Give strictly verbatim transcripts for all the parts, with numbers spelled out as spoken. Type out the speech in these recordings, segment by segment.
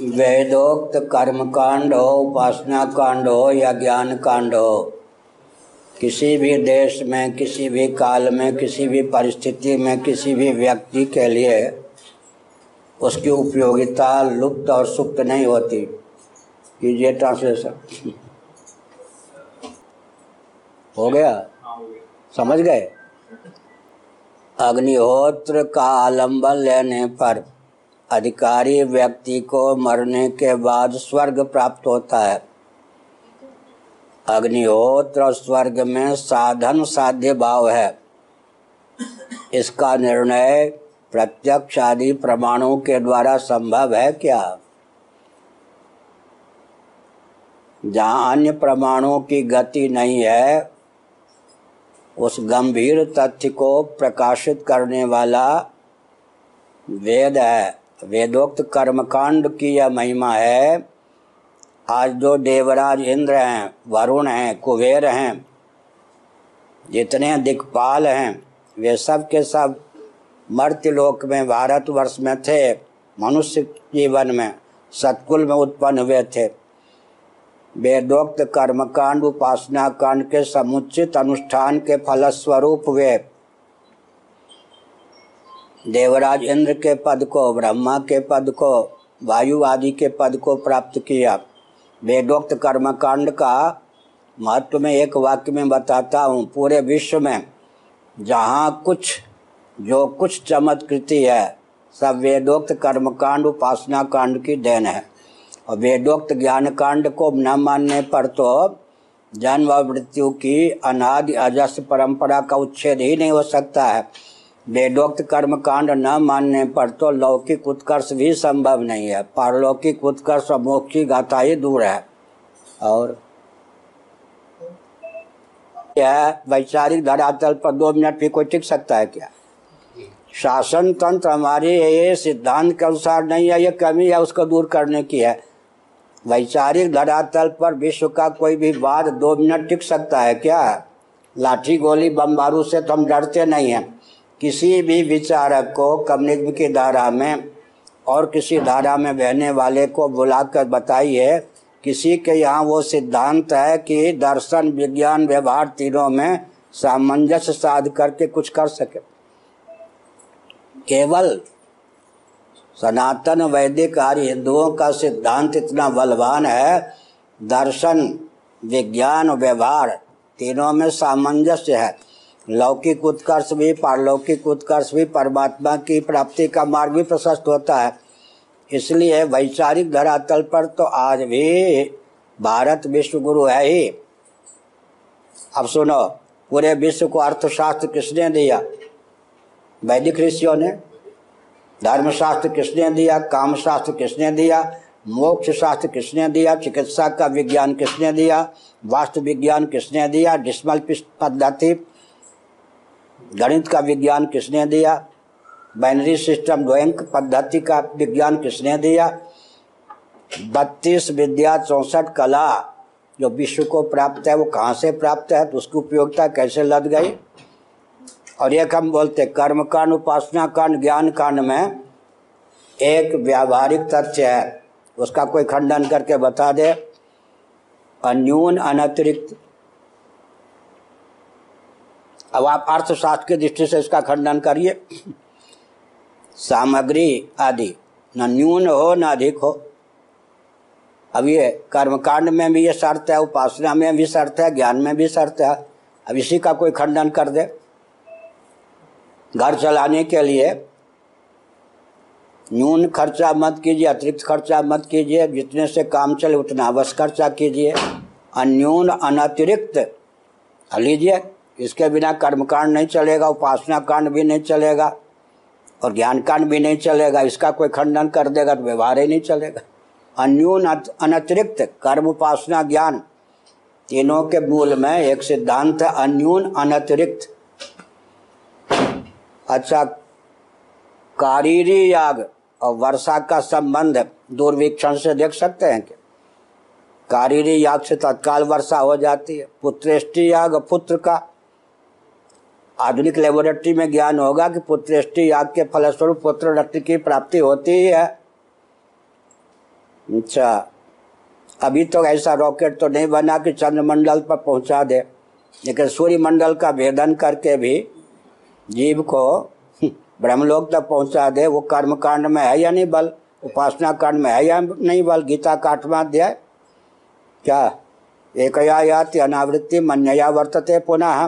वेदोक्त कर्मकांड हो, उपासना कांड हो या ज्ञान कांड हो, किसी भी देश में, किसी भी काल में, किसी भी परिस्थिति में, किसी भी व्यक्ति के लिए उसकी उपयोगिता लुप्त और सुप्त नहीं होती। कीजिए ट्रांसलेशन। हो गया? समझ गए? अग्निहोत्र का आलम्बन लेने पर अधिकारी व्यक्ति को मरने के बाद स्वर्ग प्राप्त होता है। अग्निहोत्र और स्वर्ग में साधन साध्य भाव है। इसका निर्णय प्रत्यक्ष आदि प्रमाणों के द्वारा संभव है क्या? जहाँ अन्य प्रमाणों की गति नहीं है, उस गंभीर तथ्य को प्रकाशित करने वाला वेद है। वेदोक्त कर्मकांड की यह महिमा है। आज जो देवराज इंद्र हैं, वरुण हैं, कुबेर हैं, जितने दिक्पाल हैं, वे सब के सब मर्त्यलोक में, भारतवर्ष में थे, मनुष्य जीवन में, सतकुल में उत्पन्न हुए थे। वेदोक्त कर्मकांड उपासना कांड के समुचित अनुष्ठान के फलस्वरूप वे देवराज इंद्र के पद को, ब्रह्मा के पद को, वायु आदि के पद को प्राप्त किया। वेदोक्त कर्मकांड का महत्व मैं एक वाक्य में बताता हूँ। पूरे विश्व में जहाँ कुछ जो कुछ चमत्कृति है, सब वेदोक्त कर्मकांड उपासना कांड की देन है। और वेदोक्त ज्ञान कांड को न मानने पर तो जन्म और मृत्यु की अनादि अजस्र परंपरा का उच्छेद ही नहीं हो सकता है। वेदोक्त कर्म कांड न मानने पर तो लौकिक उत्कर्ष भी संभव नहीं है। पारलौकिक उत्कर्ष और मोक्ष की गाथा ही दूर है। और यह वैचारिक धरातल पर दो मिनट भी कोई टिक सकता है क्या? शासन तंत्र हमारे ये सिद्धांत के अनुसार नहीं है, ये कमी है, उसको दूर करने की है। वैचारिक धरातल पर विश्व का कोई भी वाद दो मिनट टिक सकता है क्या? लाठी गोली बम बारूद से तो हम डरते नहीं हैं। किसी भी विचारक को कम्युनिज्म की धारा में और किसी धारा में बहने वाले को बुलाकर बताइए, किसी के यहाँ वो सिद्धांत है कि दर्शन विज्ञान व्यवहार तीनों में सामंजस्य साध करके कुछ कर सके। केवल सनातन वैदिक आर्य हिंदुओं का सिद्धांत इतना बलवान है, दर्शन विज्ञान व्यवहार तीनों में सामंजस्य है। लौकिक उत्कर्ष भी, पारलौकिक उत्कर्ष भी, परमात्मा की प्राप्ति का मार्ग भी प्रशस्त होता है। इसलिए वैचारिक धरातल पर तो आज भी भारत विश्व गुरु है ही। अब सुनो, पूरे विश्व को अर्थशास्त्र किसने दिया? वैदिक ऋषियों ने। धर्मशास्त्र किसने दिया? कामशास्त्र किसने दिया? मोक्ष शास्त्र किसने दिया? चिकित्सा का विज्ञान किसने दिया? वास्तु विज्ञान किसने दिया? डिस्मल पद्धति गणित का विज्ञान किसने दिया? बाइनरी सिस्टम द्वयंक पद्धति का विज्ञान किसने दिया? बत्तीस विद्या, चौंसठ कला जो विश्व को प्राप्त है, वो कहाँ से प्राप्त है? तो उसकी उपयोगिता कैसे लद गई? और एक हम बोलते कर्म कांड उपासना कांड ज्ञान कांड में एक व्यावहारिक तथ्य है, उसका कोई खंडन करके बता दे। अन्यून अनतिरिक्त। अब आप अर्थशास्त्र की दृष्टि से इसका खंडन करिए। सामग्री आदि न न्यून हो न अधिक हो। अब ये कर्मकांड में भी ये शर्त है, उपासना में भी शर्त है, ज्ञान में भी शर्त है। अब इसी का कोई खंडन कर दे। घर चलाने के लिए न्यून खर्चा मत कीजिए, अतिरिक्त खर्चा मत कीजिए, जितने से काम चले उतना अवश्य खर्चा कीजिए। अन्यून अनतिरिक्त लीजिए, इसके बिना कर्मकांड नहीं चलेगा, उपासना कांड भी नहीं चलेगा और ज्ञान कांड भी नहीं चलेगा। इसका कोई खंडन कर देगा तो व्यवहार ही नहीं चलेगा। अन्यून अनतिरिक्त कर्म उपासना ज्ञान तीनों के मूल में एक सिद्धांत है, अन्यून अनतिरिक्त। अच्छा, कारीरी याग और वर्षा का संबंध दूरवीक्षण से देख सकते हैं कि कारीरी याग से तत्काल वर्षा हो जाती है। पुत्रेष्टि याग, पुत्र का आधुनिक लेबोरेटरी में ज्ञान होगा कि पुत्रेष्टि याग के फलस्वरूप पुत्र रत्न की प्राप्ति होती है। अच्छा, अभी तो ऐसा रॉकेट तो नहीं बना कि चंद्रमंडल पर पहुंचा दे, लेकिन सूर्यमंडल का भेदन करके भी जीव को ब्रह्मलोक तक पहुंचा दे। वो कर्मकांड में है या नहीं बल, उपासना कांड में है या नहीं बल। गीता का आठवां अध्याय क्या, एकया याति अनावृत्ति मन्यया वर्तते पुनः।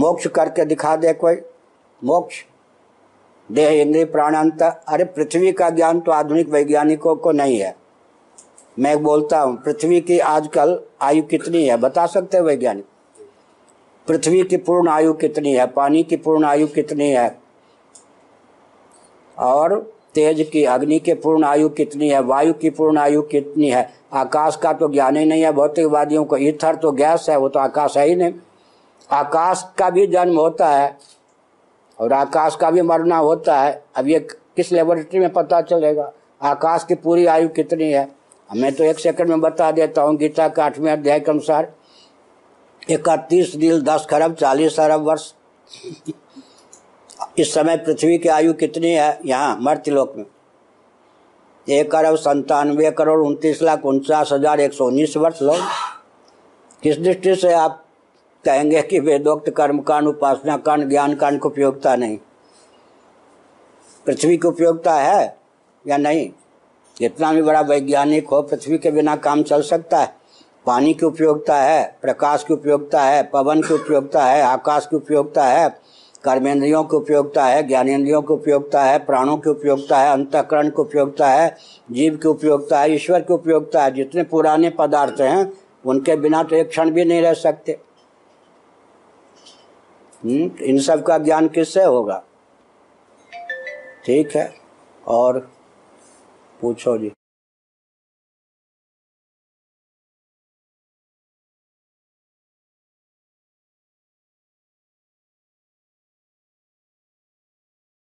मोक्ष करके दिखा दे कोई, मोक्ष देह इंद्रिय प्राणांत। अरे पृथ्वी का ज्ञान तो आधुनिक वैज्ञानिकों को नहीं है। मैं बोलता हूँ पृथ्वी की आजकल आयु कितनी है, बता सकते हैं वैज्ञानिक? पृथ्वी की पूर्ण आयु कितनी है, पानी की पूर्ण आयु कितनी है, और तेज की अग्नि की पूर्ण आयु कितनी है, वायु की पूर्ण आयु कितनी है। आकाश का तो ज्ञान ही नहीं है भौतिकवादियों को। ईथर तो गैस है, वो तो आकाश है ही नहीं। आकाश का भी जन्म होता है और आकाश का भी मरना होता है। अब ये किस लेबोरेटरी में पता चलेगा आकाश की पूरी आयु कितनी है? मैं तो एक सेकंड में बता देता हूँ। गीता का आठवें अध्याय के अनुसार इकतीस दिन दस खरब चालीस अरब वर्ष। इस समय पृथ्वी की आयु कितनी है यहाँ मर्त्यलोक में? एक अरब संतानवे करोड़ उनतीस लाख उनचास हजार एक सौ उन्नीस वर्ष। लोग किस दृष्टि से आप कहेंगे कि वेदोक्त कर्मकांड, उपासना कांड, ज्ञान कांड की उपयोगिता नहीं? पृथ्वी की उपयोगिता है या नहीं? जितना भी बड़ा वैज्ञानिक हो, पृथ्वी के बिना काम चल सकता है? पानी की उपयोगिता है, प्रकाश की उपयोगिता है, पवन की उपयोगिता है, आकाश की उपयोगिता है, कर्मेंद्रियों की उपयोगिता है, ज्ञानेंद्रियों की उपयोगिता है, प्राणों की उपयोगिता है, अंतःकरण की उपयोगिता है, जीव की उपयोगिता है, ईश्वर की उपयोगिता है। जितने पुराने पदार्थ हैं उनके बिना तो एक क्षण भी नहीं रह सकते। इन सब का ज्ञान किससे होगा? ठीक है, और पूछो जी।